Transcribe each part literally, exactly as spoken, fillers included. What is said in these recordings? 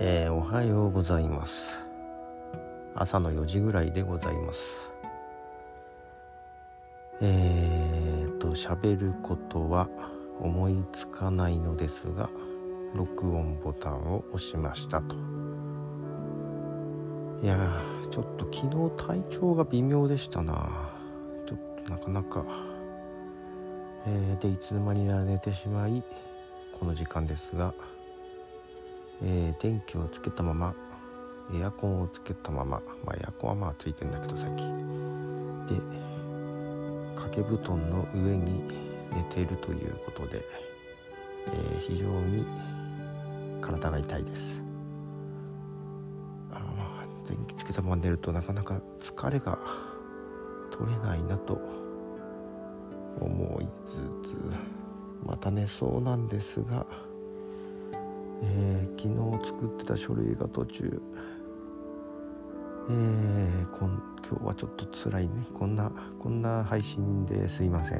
えー、おはようございます。朝のよじぐらいでございます。えーっと喋ることは思いつかないのですが、録音ボタンを押しましたと。いやー、ちょっと昨日体調が微妙でしたな。ちょっとなかなか、えー、でいつの間にか寝てしまい、この時間ですが、えー、電気をつけたまま、エアコンをつけたまま、まあ、エアコンはまあついてんだけど最近で、掛け布団の上に寝ているということで、えー、非常に体が痛いです。あのまあ電気つけたまま寝るとなかなか疲れが取れないなと思いつつ、また寝そうなんですが、えー、昨日作ってた書類が途中、えー、こん今日はちょっと辛いね。こんなこんな配信ですいません。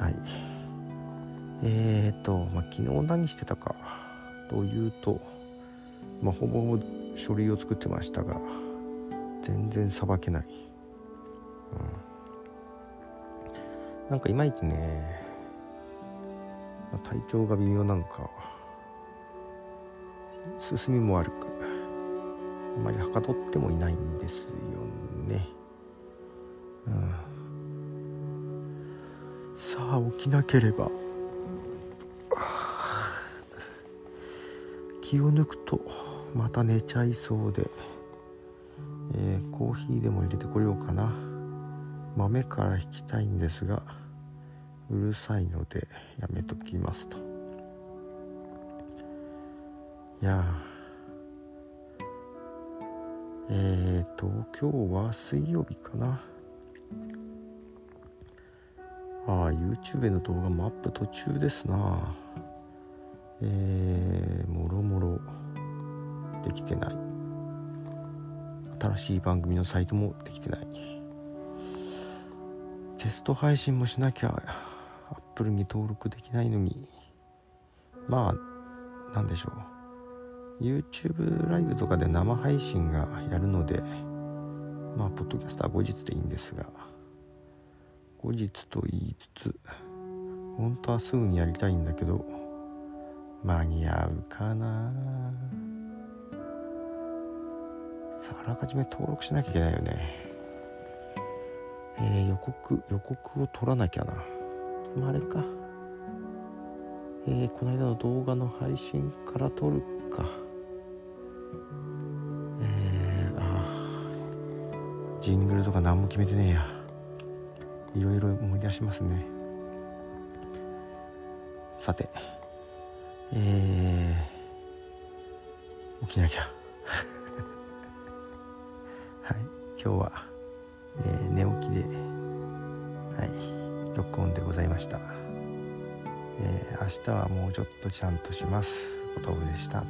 はい。えーと、まあ、昨日何してたかというと、まあ、ほぼほぼ書類を作ってましたが、全然さばけない。うん、なんかいまいちね、まあ、体調が微妙なのか、進みも悪く、あまりはかどってもいないんですよね。うん、さあ起きなければ、気を抜くとまた寝ちゃいそうで、えー、コーヒーでも入れてこようかな。豆から引きたいんですが、うるさいのでやめときますと。いやー、えーと今日は水曜日かな。ああ YouTube の動画もアップ途中ですな。えーもろもろできてない。新しい番組のサイトもできてない。テスト配信もしなきゃ Apple に登録できないのに、まあなんでしょう、YouTube ライブとかで生配信がやるので、まあポッドキャストは後日でいいんですが、後日と言いつつ本当はすぐにやりたいんだけど、間に合うかな。さああらかじめ登録しなきゃいけないよね。えー、予告予告を撮らなきゃな。まあ、あれか、えー、この間の動画の配信から撮るか。えー、あージングルとか何も決めてねえや。いろいろ思い出しますね。さて、えー、起きなきゃはい、今日は、えー、寝起きで、はい、録音でございました。えー、明日はもうちょっとちゃんとします。おとぶでした。